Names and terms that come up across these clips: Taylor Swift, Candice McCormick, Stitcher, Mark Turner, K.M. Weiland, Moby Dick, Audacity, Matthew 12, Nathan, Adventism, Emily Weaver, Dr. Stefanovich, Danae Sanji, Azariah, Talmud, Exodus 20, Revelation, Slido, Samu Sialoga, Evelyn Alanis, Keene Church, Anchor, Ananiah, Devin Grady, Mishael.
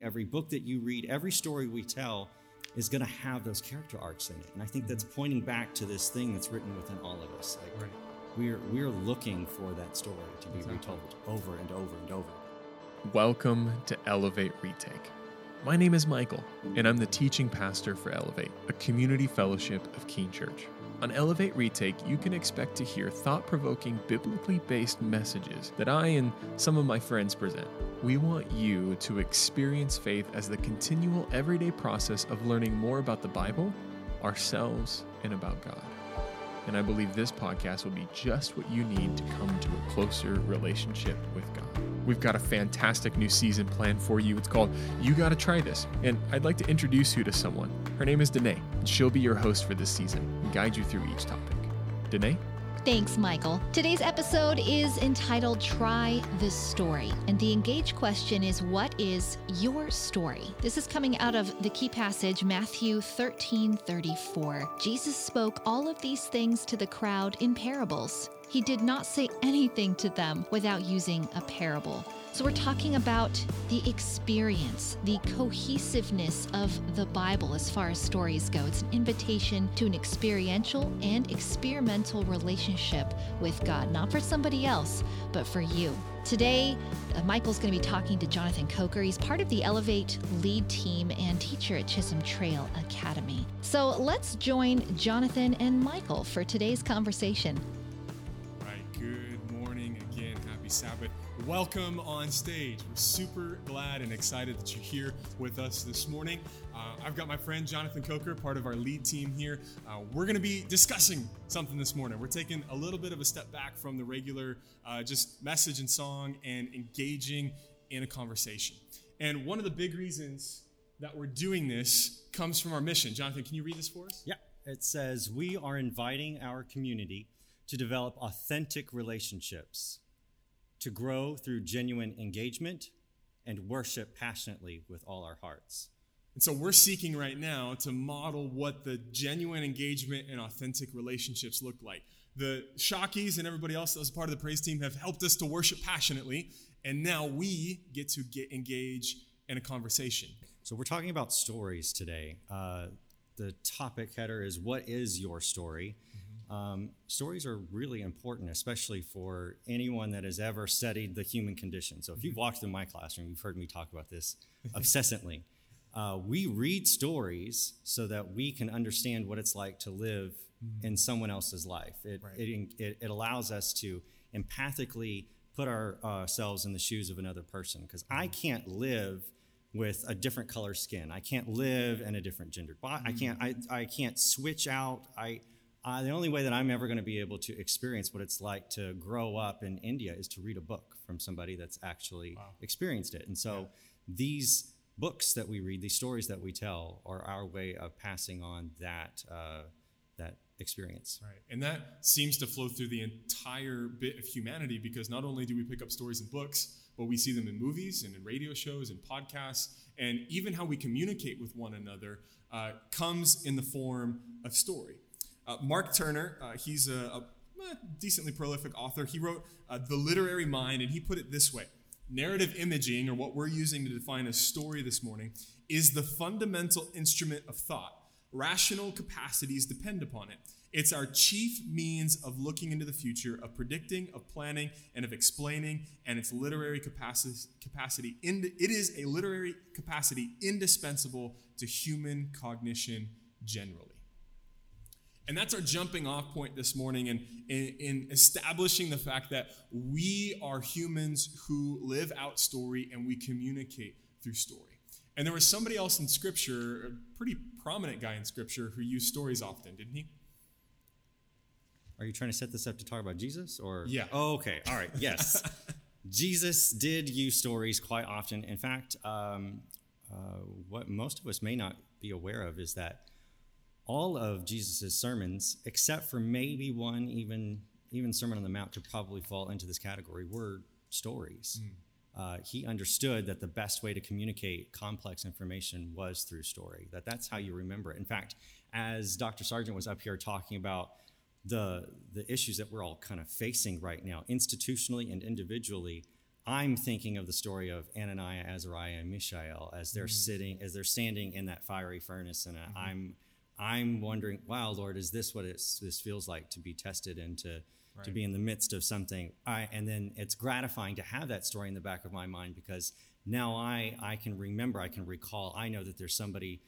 Every book that you read, every story we tell is going to have those character arcs in it. And I think that's pointing back to this thing that's written within all of us. Like right. We're looking for that story to be retold over and over and over. Welcome to Elevate Retake. My name is Michael, and I'm the teaching pastor for Elevate, a community fellowship of Keene Church. On Elevate Retake, you can expect to hear thought-provoking, biblically-based messages that I and some of my friends present. We want you to experience faith as the continual, everyday process of learning more about the Bible, ourselves, and about God. And I believe this podcast will be just what you need to come to a closer relationship with God. We've got a fantastic new season planned for you. It's called You Gotta Try This. And I'd like to introduce you to someone. Her name is Danae, and she'll be your host for this season and guide you through each topic. Danae? Thanks, Michael. Today's episode is entitled Try This Story. And the engage question is, what is your story? This is coming out of the key passage, Matthew 13:34. Jesus spoke all of these things to the crowd in parables. He did not say anything to them without using a parable. So we're talking about the experience, the cohesiveness of the Bible as far as stories go. It's an invitation to an experiential and experimental relationship with God, not for somebody else, but for you. Today, Michael's going to be talking to Jonathan Coker. He's part of the Elevate lead team and teacher at Chisholm Trail Academy. So let's join Jonathan and Michael for today's conversation. Sabbath. Welcome on stage. We're super glad and excited that you're here with us this morning. I've got my friend Jonathan Coker, part of our lead team here. We're going to be discussing something this morning. We're taking a little bit of a step back from the regular just message and song and engaging in a conversation. And one of the big reasons that we're doing this comes from our mission. Jonathan, can you read this for us? Yeah. It says, we are inviting our community to develop authentic relationships, to grow through genuine engagement, and worship passionately with all our hearts. And so we're seeking right now to model what the genuine engagement and authentic relationships look like. The Shockies and everybody else that was part of the praise team have helped us to worship passionately, and now we get to engage in a conversation. So we're talking about stories today. The topic header is, what is your story? Stories are really important, especially for anyone that has ever studied the human condition. So if you've walked through my classroom, you've heard me talk about this obsessively. We read stories so that we can understand what it's like to live in someone else's life. It allows us to empathically put ourselves in the shoes of another person, because I can't live with a different color skin. I can't live in a different gendered body. I can't switch out. The only way that I'm ever going to be able to experience what it's like to grow up in India is to read a book from somebody that's actually experienced it. And so these books that we read, these stories that we tell, are our way of passing on that that experience. Right. And that seems to flow through the entire bit of humanity, because not only do we pick up stories in books, but we see them in movies and in radio shows and podcasts, and even how we communicate with one another comes in the form of story. Mark Turner, he's a decently prolific author. He wrote The Literary Mind, and he put it this way. Narrative imaging, or what we're using to define a story this morning, is the fundamental instrument of thought. Rational capacities depend upon it. It's our chief means of looking into the future, of predicting, of planning, and of explaining, and its literary capacity. It is a literary capacity indispensable to human cognition generally. And that's our jumping off point this morning, and in establishing the fact that we are humans who live out story and we communicate through story. And there was somebody else in Scripture, a pretty prominent guy in Scripture, who used stories often, didn't he? Are you trying to set this up to talk about Jesus? Or? Yeah. Oh, okay. All right. Yes. Jesus did use stories quite often. In fact, what most of us may not be aware of is that all of Jesus' sermons, except for maybe one, even Sermon on the Mount, could probably fall into this category, were stories. He understood that the best way to communicate complex information was through story, that's how you remember it. In fact, as Dr. Sargent was up here talking about the issues that we're all kind of facing right now, institutionally and individually, I'm thinking of the story of Ananiah, Azariah, and Mishael as they're standing in that fiery furnace, and I'm wondering, wow, Lord, is this what this feels like to be tested and to be in the midst of something? And then it's gratifying to have that story in the back of my mind, because now I can remember, I can recall, I know that there's somebody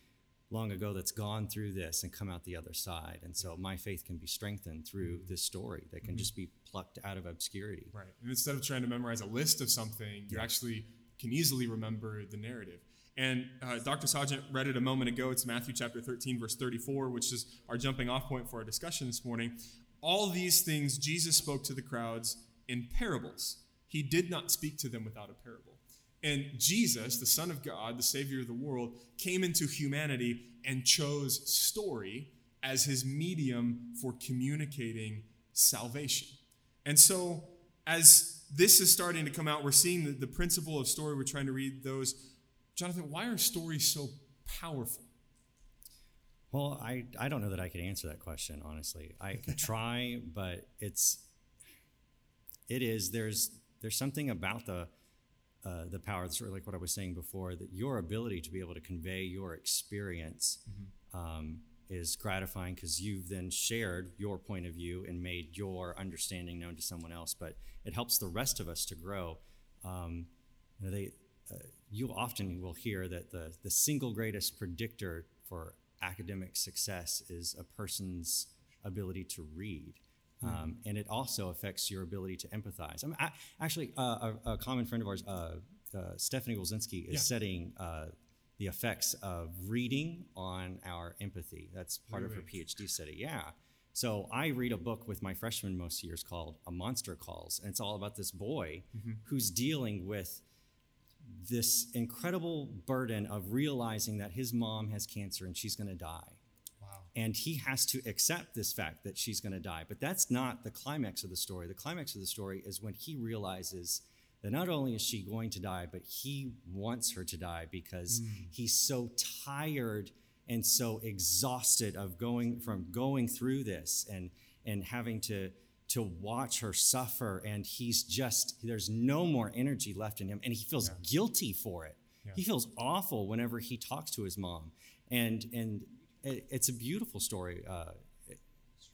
long ago that's gone through this and come out the other side. And so my faith can be strengthened through this story that can just be plucked out of obscurity. Right. And instead of trying to memorize a list of something, you actually can easily remember the narrative. And Dr. Sargent read it a moment ago. It's Matthew chapter 13, verse 34, which is our jumping off point for our discussion this morning. All these things Jesus spoke to the crowds in parables. He did not speak to them without a parable. And Jesus, the Son of God, the Savior of the world, came into humanity and chose story as his medium for communicating salvation. And so as this is starting to come out, we're seeing the principle of story. We're trying to read those. Jonathan, why are stories so powerful? Well, I don't know that I could answer that question, honestly. I could try, but there's something about the power. That's really like what I was saying before, that your ability to be able to convey your experience is gratifying, because you've then shared your point of view and made your understanding known to someone else. But it helps the rest of us to grow. You often will hear that the single greatest predictor for academic success is a person's ability to read. And it also affects your ability to empathize. I mean, a common friend of ours, Stephanie Wolzinski, is studying the effects of reading on our empathy. That's part of her PhD study. Yeah. So I read a book with my freshmen most years called A Monster Calls. And it's all about this boy who's dealing with this incredible burden of realizing that his mom has cancer and she's going to die. And he has to accept this fact that she's going to die. But that's not the climax of the story. The climax of the story is when he realizes that not only is she going to die, but he wants her to die, because he's so tired and so exhausted of going through this and having to watch her suffer. And he's just, there's no more energy left in him. And he feels guilty for it. Yeah. He feels awful whenever he talks to his mom. And it's a beautiful story.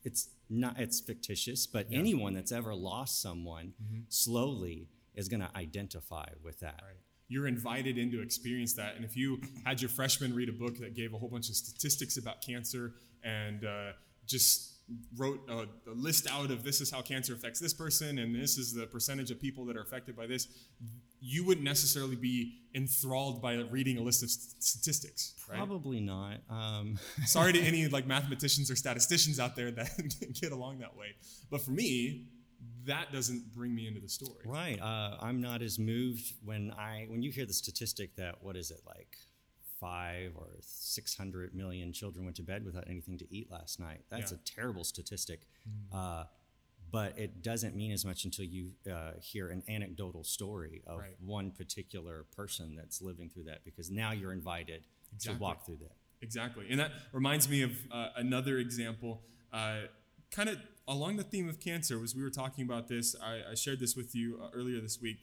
It's fictitious, but anyone that's ever lost someone slowly is going to identify with that. Right. You're invited in to experience that. And if you had your freshman read a book that gave a whole bunch of statistics about cancer and just wrote a list out of this is how cancer affects this person and this is the percentage of people that are affected by this, you wouldn't necessarily be enthralled by reading a list of statistics, right? Probably not. Sorry to any like mathematicians or statisticians out there that get along that way. But for me, that doesn't bring me into the story. Right. I'm not as moved when you hear the statistic that, what is it, like 500 or 600 million children went to bed without anything to eat last night. That's a terrible statistic. But it doesn't mean as much until you hear an anecdotal story of one particular person that's living through that, because now you're invited to walk through that. Exactly. And that reminds me of another example, kind of along the theme of cancer. Was we were talking about this. I shared this with you earlier this week.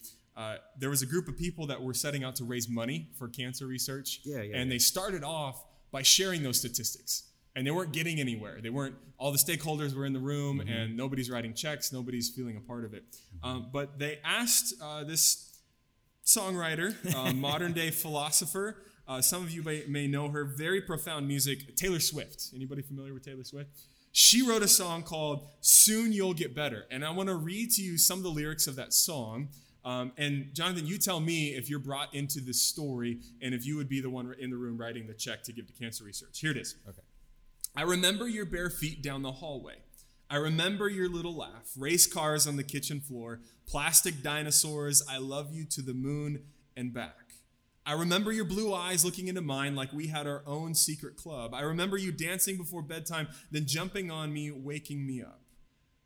There was a group of people that were setting out to raise money for cancer research. They started off by sharing those statistics. And they weren't getting anywhere. All the stakeholders were in the room and nobody's writing checks. Nobody's feeling a part of it. But they asked this songwriter, modern day philosopher. Some of you may know her, very profound music, Taylor Swift. Anybody familiar with Taylor Swift? She wrote a song called Soon You'll Get Better. And I want to read to you some of the lyrics of that song. And Jonathan, you tell me if you're brought into this story and if you would be the one in the room writing the check to give to cancer research. Here it is. Okay. I remember your bare feet down the hallway. I remember your little laugh, race cars on the kitchen floor, plastic dinosaurs, I love you to the moon and back. I remember your blue eyes looking into mine like we had our own secret club. I remember you dancing before bedtime, then jumping on me, waking me up.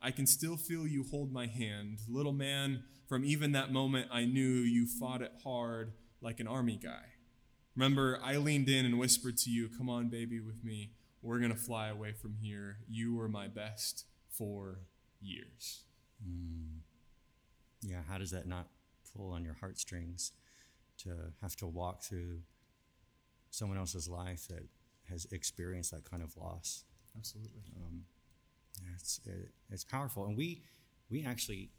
I can still feel you hold my hand. Little man, from even that moment, I knew you fought it hard like an army guy. Remember, I leaned in and whispered to you, come on, baby, with me. We're going to fly away from here. You were my best for years. Yeah, how does that not toll on your heartstrings to have to walk through someone else's life that has experienced that kind of loss. Absolutely. It's powerful. And we actually,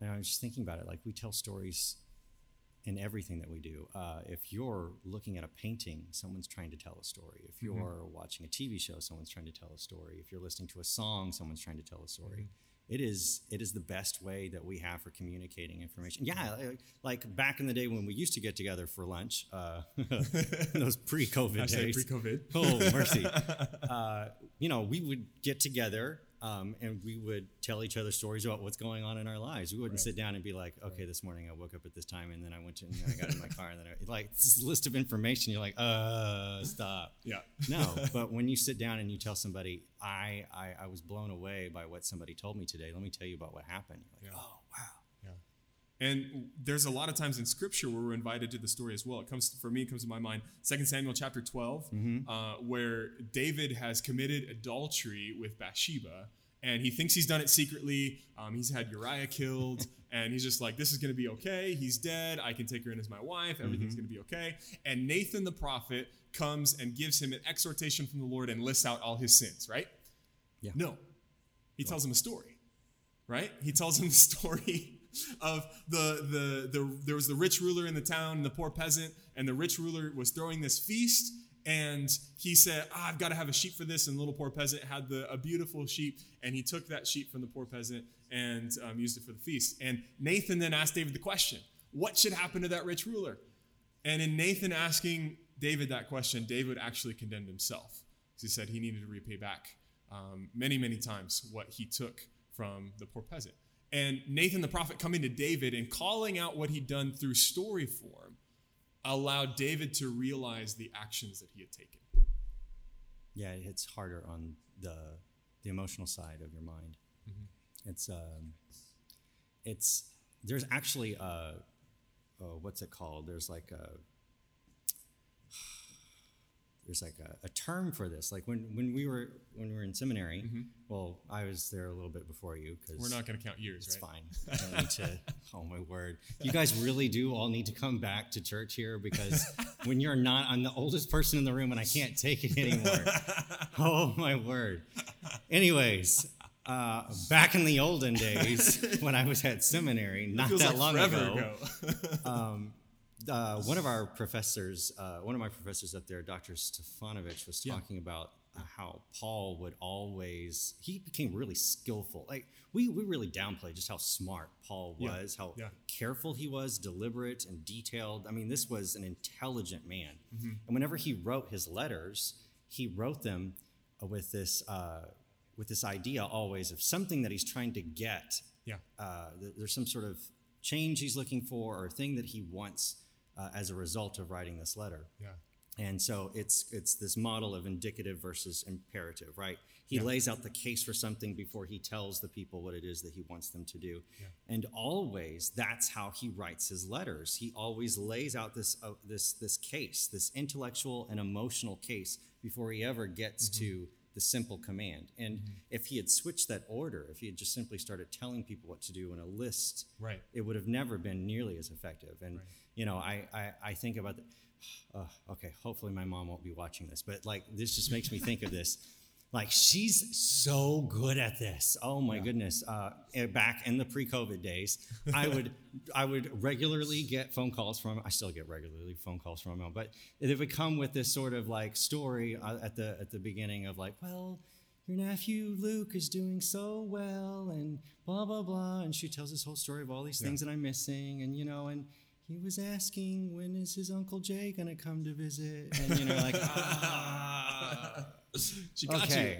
and I was just thinking about it, like we tell stories in everything that we do. If you're looking at a painting, someone's trying to tell a story. If you're watching a TV show, someone's trying to tell a story. If you're listening to a song, someone's trying to tell a story. It is the best way that we have for communicating information. Yeah, like back in the day when we used to get together for lunch, those pre-COVID days. I say pre-COVID. Oh, mercy. We would get together and we would tell each other stories about what's going on in our lives. We wouldn't sit down and be like, okay, this morning I woke up at this time and then I went to, and then I got in my car and then I, like, this list of information. You're like, stop. Yeah. No, but when you sit down and you tell somebody, I was blown away by what somebody told me today. Let me tell you about what happened. You're like, oh, wow. Yeah. And there's a lot of times in Scripture where we're invited to the story as well. It comes to my mind, 2 Samuel chapter 12, where David has committed adultery with Bathsheba, and he thinks he's done it secretly. He's had Uriah killed, and he's just like, this is going to be okay. He's dead. I can take her in as my wife. Everything's going to be okay. And Nathan the prophet comes and gives him an exhortation from the Lord and lists out all his sins, right? Yeah. No. He tells him a story, right? He tells him the story of there was the rich ruler in the town and the poor peasant, and the rich ruler was throwing this feast, and he said, I've got to have a sheep for this, and the little poor peasant had a beautiful sheep, and he took that sheep from the poor peasant and used it for the feast. And Nathan then asked David the question, what should happen to that rich ruler? And in Nathan asking David that question, David actually condemned himself, because he said he needed to repay back many, many times what he took from the poor peasant. And Nathan the prophet coming to David and calling out what he'd done through story form allowed David to realize the actions that he had taken. Yeah, it hits harder on the emotional side of your mind. Mm-hmm. There's actually what's it called? There's like a term for this. Like when we were in seminary, well, I was there a little bit before you, because we're not going to count years. It's right? Fine. I don't need to. Oh my word! You guys really do all need to come back to church here, because when you're not, I'm the oldest person in the room and I can't take it anymore. Oh my word! Anyways, back in the olden days when I was at seminary, not that long ago. One of my professors up there, Dr. Stefanovich, was talking about how Paul would always, he became really skillful. Like we really downplayed just how smart Paul was, how careful he was, deliberate and detailed. I mean, this was an intelligent man. Mm-hmm. And whenever he wrote his letters, he wrote them with this idea always of something that he's trying to get. Yeah. There's some sort of change he's looking for, or a thing that he wants as a result of writing this letter. Yeah. And so it's this model of indicative versus imperative, right? He lays out the case for something before he tells the people what it is that he wants them to do. Yeah. And always, that's how he writes his letters. He always lays out this case, this intellectual and emotional case, before he ever gets to the simple command. And if he had switched that order, if he had just simply started telling people what to do in a list, it would have never been nearly as effective. And, I think about that. Okay, hopefully my mom won't be watching this, but like, this just makes me think of this. Like, she's so good at this. Oh my goodness. Back in the pre-COVID days, I would regularly get phone calls from, I still get regularly phone calls from my mom, but it would come with this sort of like story at the beginning of like, well, your nephew Luke is doing so well and blah, blah, blah. And she tells this whole story of all these things that I'm missing. And, and he was asking, when is his Uncle Jay going to come to visit? And, like, she got you.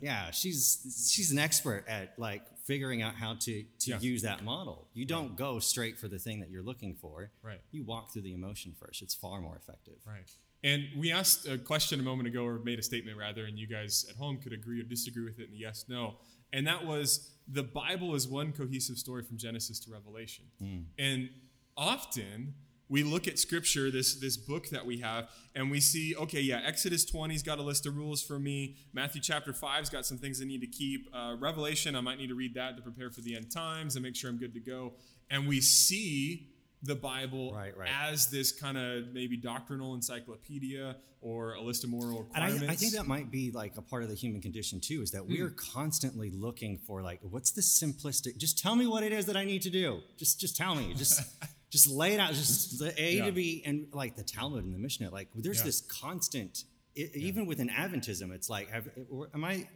Yeah. She's an expert at like figuring out how to use that model. You don't go straight for the thing that you're looking for. Right. You walk through the emotion first. It's far more effective. Right. And we asked a question a moment ago, or made a statement rather, and you guys at home could agree or disagree with it in a yes, no. And that was, the Bible is one cohesive story from Genesis to Revelation. And often we look at Scripture, this book that we have, and we see, Exodus 20's got a list of rules for me. Matthew chapter 5's got some things I need to keep. Revelation, I might need to read that to prepare for the end times and make sure I'm good to go. And we see the Bible as this kind of maybe doctrinal encyclopedia or a list of moral requirements. And I think that might be like a part of the human condition too, is that we are constantly looking for like, what's the simplistic, just tell me what it is that I need to do. Just tell me, just lay it out, just the A to B, and like the Talmud and the Mishnah, like there's this constant, even within Adventism, it's like,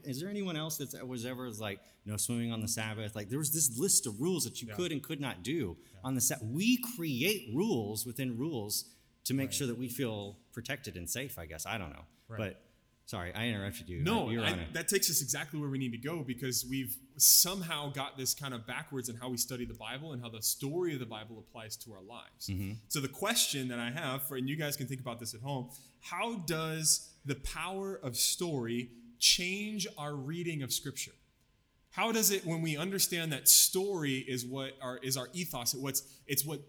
is there anyone else that was ever like, no swimming on the Sabbath? Like there was this list of rules that you could and could not do on the Sabbath. We create rules within rules to make sure that we feel protected and safe, I guess. I don't know. Right. But sorry, I interrupted you. No, that takes us exactly where we need to go, because we've somehow got this kind of backwards in how we study the Bible and how the story of the Bible applies to our lives. Mm-hmm. So the question that I have, and you guys can think about this at home, how does the power of story change our reading of Scripture? How does it, when we understand that story is what is our ethos, it's what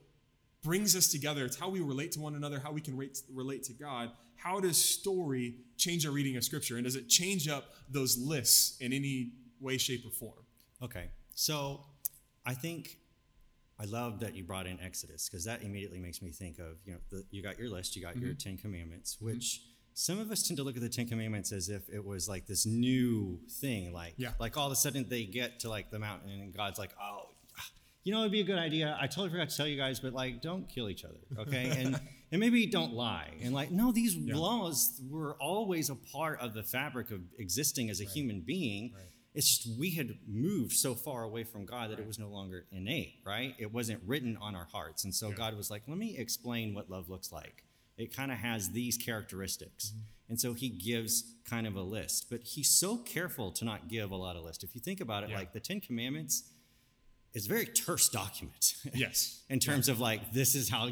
brings us together, it's how we relate to one another, how we can relate to God, how does story change our reading of Scripture? And does it change up those lists in any way, shape, or form? Okay, so I think I love that you brought in Exodus, because that immediately makes me think of, you got your list, you got your 10 Commandments, which some of us tend to look at the 10 Commandments as if it was like this new thing, like all of a sudden they get to like the mountain and God's like, oh, it'd be a good idea. I totally forgot to tell you guys, but like, don't kill each other, okay? And maybe don't lie. And like, no, these laws were always a part of the fabric of existing as a human being. Right. It's just we had moved so far away from God that it was no longer innate, right? It wasn't written on our hearts. And so God was like, let me explain what love looks like. It kind of has these characteristics. Mm-hmm. And so he gives kind of a list. But he's so careful to not give a lot of lists. If you think about it, like the 10 Commandments is a very terse document. Yes. In terms of like, this is how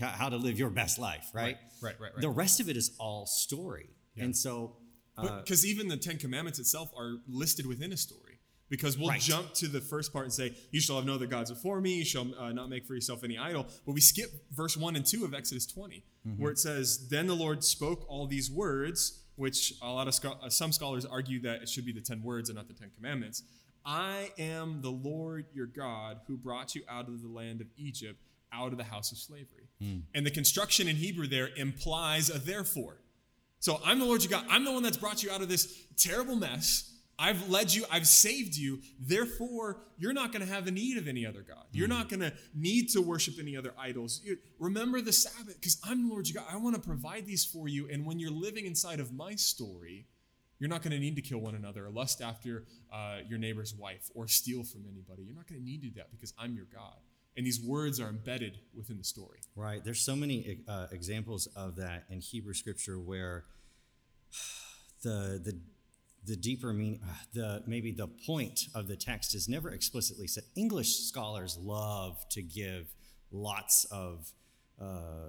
how to live your best life, right? Right. The rest of it is all story. Yeah. And so... because even the 10 Commandments itself are listed within a story, because we'll jump to the first part and say, you shall have no other gods before me, you shall not make for yourself any idol. But we skip verse 1 and 2 of Exodus 20, where it says, then the Lord spoke all these words, which a lot of some scholars argue that it should be the 10 words and not the 10 Commandments. I am the Lord your God who brought you out of the land of Egypt, out of the house of slavery. Mm. And the construction in Hebrew there implies a therefore. So I'm the Lord your God. I'm the one that's brought you out of this terrible mess. I've led you. I've saved you. Therefore, you're not going to have a need of any other God. You're not going to need to worship any other idols. Remember the Sabbath, because I'm the Lord your God. I want to provide these for you. And when you're living inside of my story, you're not going to need to kill one another or lust after your neighbor's wife or steal from anybody. You're not going to need to do that because I'm your God. And these words are embedded within the story. Right. There's so many examples of that in Hebrew Scripture where the deeper meaning, maybe the point of the text is never explicitly said. English scholars love to give lots of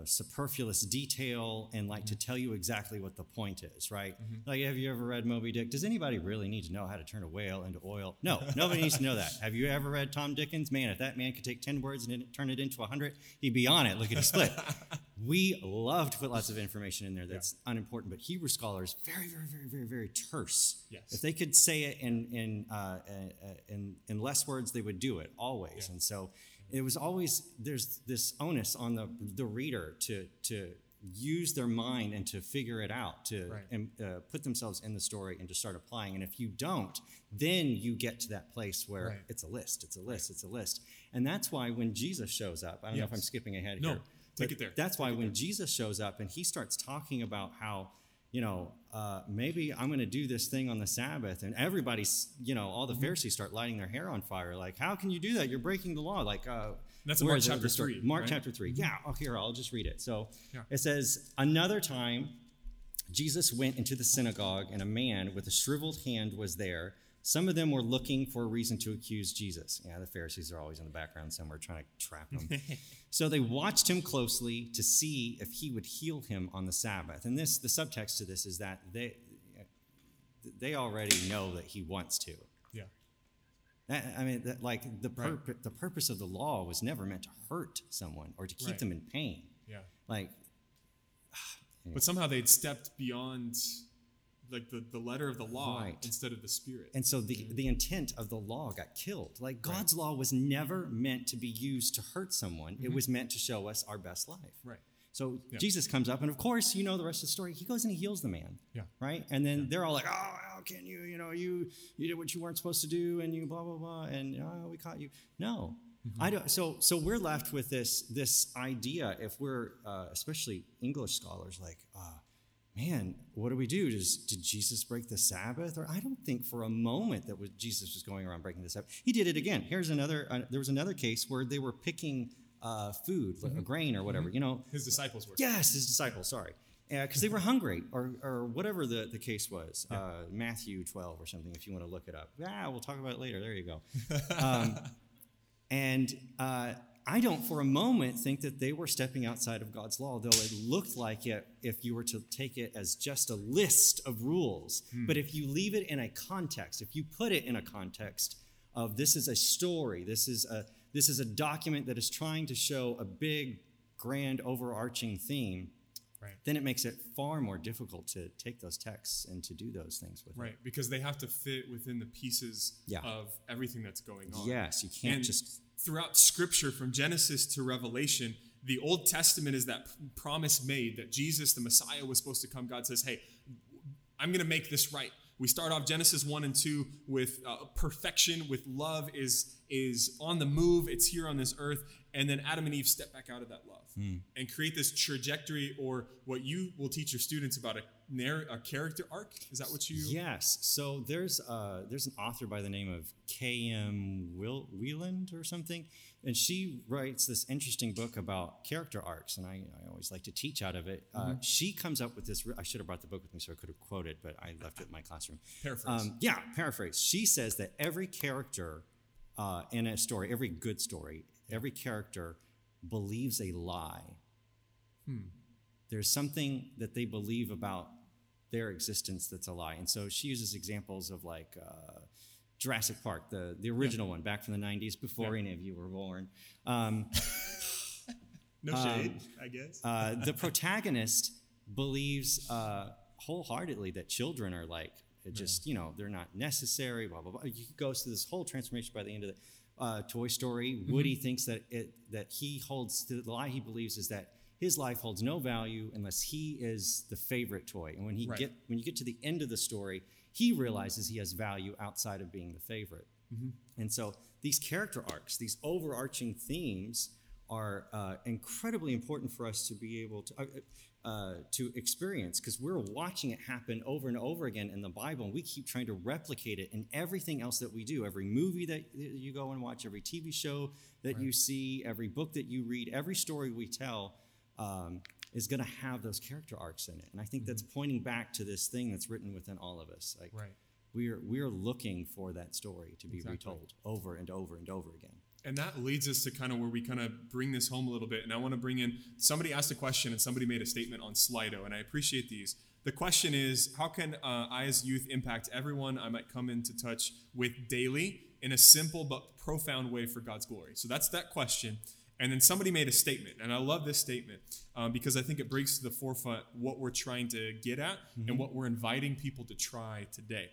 superfluous detail and like to tell you exactly what the point is, right? Like, have you ever read Moby Dick? Does anybody really need to know how to turn a whale into oil? No, nobody needs to know that. Have you ever read Tom Dickens? Man, if that man could take 10 words and turn it into 100, he'd be on it. Look at his split. We love to put lots of information in there that's unimportant, but Hebrew scholars, very, very, very, very, very terse. Yes. If they could say it in less words, they would do it always. Yeah. And so it was always, there's this onus on the reader to use their mind and to figure it out, to put themselves in the story and to start applying. And if you don't, then you get to that place where it's a list, it's a list, it's a list. And that's why when Jesus shows up, I don't know if I'm skipping ahead here. No, take it there. That's why when Jesus shows up and he starts talking about how, maybe I'm going to do this thing on the Sabbath, and everybody's, all the Pharisees start lighting their hair on fire. Like, how can you do that? You're breaking the law. Like, that's Mark chapter 3. Mark chapter 3. Yeah. Oh, here, I'll just read it. So it says, another time, Jesus went into the synagogue, and a man with a shriveled hand was there. Some of them were looking for a reason to accuse Jesus. Yeah, the Pharisees are always in the background somewhere trying to trap him. So they watched him closely to see if he would heal him on the Sabbath. And the subtext to this is that they already know that he wants to. Yeah. The purpose of the law was never meant to hurt someone or to keep them in pain. Yeah. But somehow they'd stepped beyond like the letter of the law instead of the spirit. And so the intent of the law got killed. Like God's law was never meant to be used to hurt someone. Mm-hmm. It was meant to show us our best life. Right. So Jesus comes up, and of course, you know the rest of the story. He goes and he heals the man. Yeah. Right. And then they're all like, "Oh, how can you? You know, you did what you weren't supposed to do, and you blah blah blah, and we caught you." No, I don't. So we're left with this idea. If we're especially English scholars, like, man, what do we do? Did Jesus break the Sabbath? Or I don't think for a moment that Jesus was going around breaking the Sabbath. He did it again. Here's another. There was another case where they were picking food, like grain or whatever, you know. His disciples were. Yes, his disciples, sorry. Because they were hungry or whatever the case was. Yeah. Matthew 12 or something, if you want to look it up. We'll talk about it later. There you go. And I don't for a moment think that they were stepping outside of God's law, though it looked like it if you were to take it as just a list of rules. Hmm. But if you leave it in a context, if you put it in a context of this is a story, this is a document that is trying to show a big, grand, overarching theme, then it makes it far more difficult to take those texts and to do those things with it. Right, because they have to fit within the pieces of everything that's going on. Yes, you can't just... Throughout Scripture, from Genesis to Revelation, the Old Testament is that promise made that Jesus, the Messiah, was supposed to come. God says, hey, I'm going to make this right. We start off Genesis 1 and 2 with perfection, with love is on the move. It's here on this earth. And then Adam and Eve step back out of that love and create this trajectory, or what you will teach your students about a character arc. Is that what you... Yes. So there's an author by the name of K.M. Weiland or something. And she writes this interesting book about character arcs. And I always like to teach out of it. She comes up with this... I should have brought the book with me so I could have quoted, but I left it in my classroom. Paraphrase. Paraphrase. She says that every character... in a story, every good story, every character believes a lie. There's something that they believe about their existence that's a lie. And so she uses examples of like Jurassic Park, the original one, back from the 90s, before any of you were born. No shade, I guess. The protagonist believes wholeheartedly that children are like, it just, they're not necessary, blah, blah, blah. He goes through this whole transformation by the end of the Toy Story. Woody thinks that he holds, the lie he believes is that his life holds no value unless he is the favorite toy. And when you get to the end of the story, he realizes he has value outside of being the favorite. And so these character arcs, these overarching themes are incredibly important for us to be able to experience, because we're watching it happen over and over again in the Bible, and we keep trying to replicate it in everything else that we do. Every movie that you go and watch, every TV show that you see, every book that you read, every story we tell is going to have those character arcs in it. And I think that's pointing back to this thing that's written within all of us. Like we're looking for that story to be retold over and over and over again. And that leads us to kind of where we kind of bring this home a little bit. And I want to bring in, somebody asked a question and somebody made a statement on Slido, and I appreciate these. The question is, how can I as youth impact everyone I might come into touch with daily in a simple but profound way for God's glory? So that's that question. And then somebody made a statement, and I love this statement because I think it brings to the forefront what we're trying to get at and what we're inviting people to try today.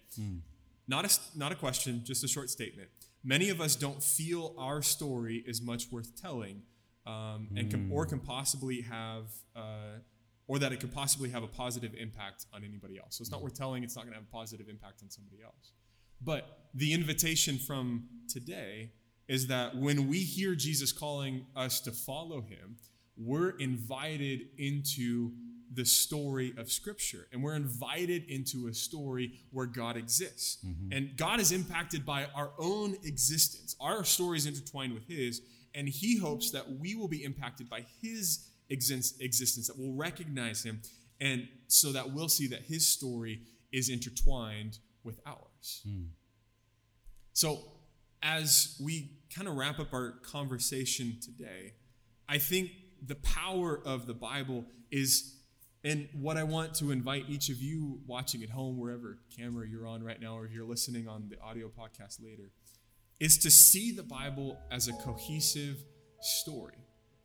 Not a question, just a short statement. Many of us don't feel our story is much worth telling, or that it could possibly have a positive impact on anybody else. So it's not worth telling. It's not going to have a positive impact on somebody else. But the invitation from today is that when we hear Jesus calling us to follow him, we're invited into the story of Scripture, and we're invited into a story where God exists, and God is impacted by our own existence. Our story is intertwined with his, and he hopes that we will be impacted by his existence, that we'll recognize him, and so that we'll see that his story is intertwined with ours. So as we kind of wrap up our conversation today, I think the power of the Bible is... And what I want to invite each of you watching at home, wherever camera you're on right now, or if you're listening on the audio podcast later, is to see the Bible as a cohesive story.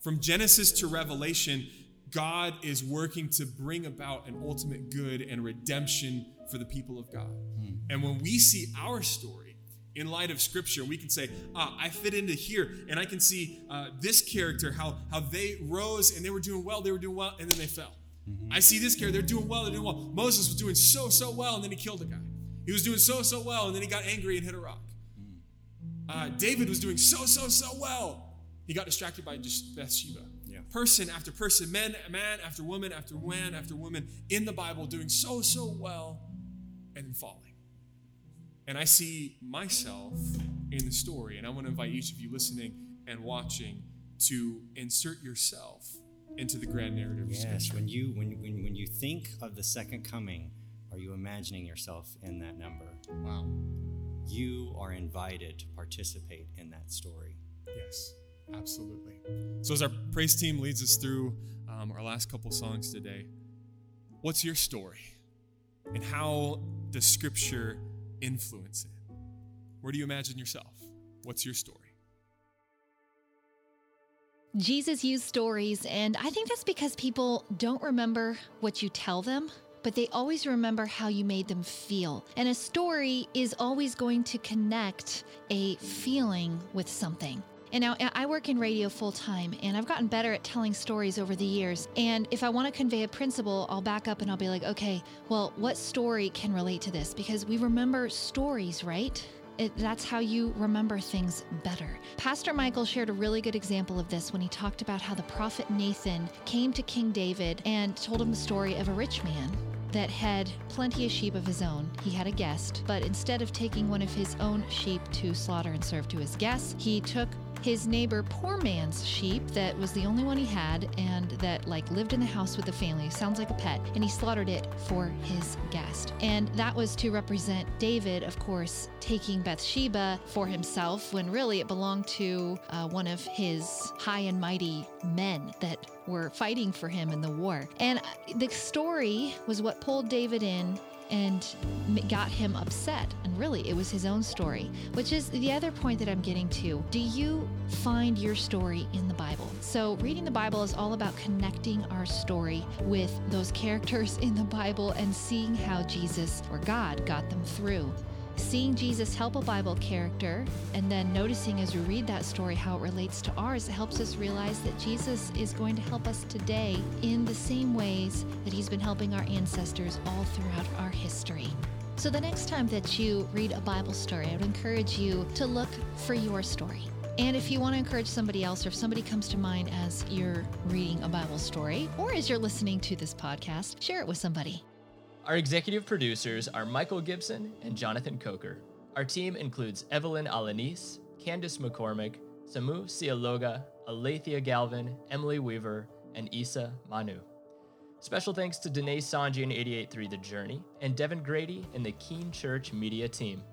From Genesis to Revelation, God is working to bring about an ultimate good and redemption for the people of God. And when we see our story in light of Scripture, we can say, I fit into here, and I can see this character, how they rose and they were doing well, and then they fell. I see this character, they're doing well. Moses was doing so well, and then he killed a guy. He was doing so well, and then he got angry and hit a rock. David was doing so well. He got distracted by just Bathsheba. Yeah. Person after person, man after woman in the Bible doing so well and falling. And I see myself in the story, and I want to invite each of you listening and watching to insert yourself into the grand narrative. Yes, when you think of the second coming, are you imagining yourself in that number? Wow. You are invited to participate in that story. Yes, absolutely. So as our praise team leads us through our last couple songs today, what's your story? And how does Scripture influence it? Where do you imagine yourself? What's your story? Jesus used stories, and I think that's because people don't remember what you tell them, but they always remember how you made them feel. And a story is always going to connect a feeling with something. And now I work in radio full time, and I've gotten better at telling stories over the years. And if I want to convey a principle, I'll back up and I'll be like, okay, well, what story can relate to this? Because we remember stories, right? That's how you remember things better. Pastor Michael shared a really good example of this when he talked about how the prophet Nathan came to King David and told him the story of a rich man that had plenty of sheep of his own. He had a guest, but instead of taking one of his own sheep to slaughter and serve to his guests, he took his neighbor, poor man's sheep that was the only one he had and that lived in the house with the family, sounds like a pet, and he slaughtered it for his guest. And that was to represent David, of course, taking Bathsheba for himself when really it belonged to one of his high and mighty men that were fighting for him in the war. And the story was what pulled David in and got him upset. And really, it was his own story, which is the other point that I'm getting to. Do you find your story in the Bible? So reading the Bible is all about connecting our story with those characters in the Bible and seeing how Jesus or God got them through. Seeing Jesus help a Bible character and then noticing as we read that story how it relates to ours, it helps us realize that Jesus is going to help us today in the same ways that he's been helping our ancestors all throughout our history. So the next time that you read a Bible story, I would encourage you to look for your story. And if you want to encourage somebody else, or if somebody comes to mind as you're reading a Bible story or as you're listening to this podcast, share it with somebody. Our executive producers are Michael Gibson and Jonathan Coker. Our team includes Evelyn Alanis, Candice McCormick, Samu Sialoga, Alethea Galvin, Emily Weaver, and Issa Manu. Special thanks to Danae Sanji and 88.3 The Journey, and Devin Grady and the Keene Church media team.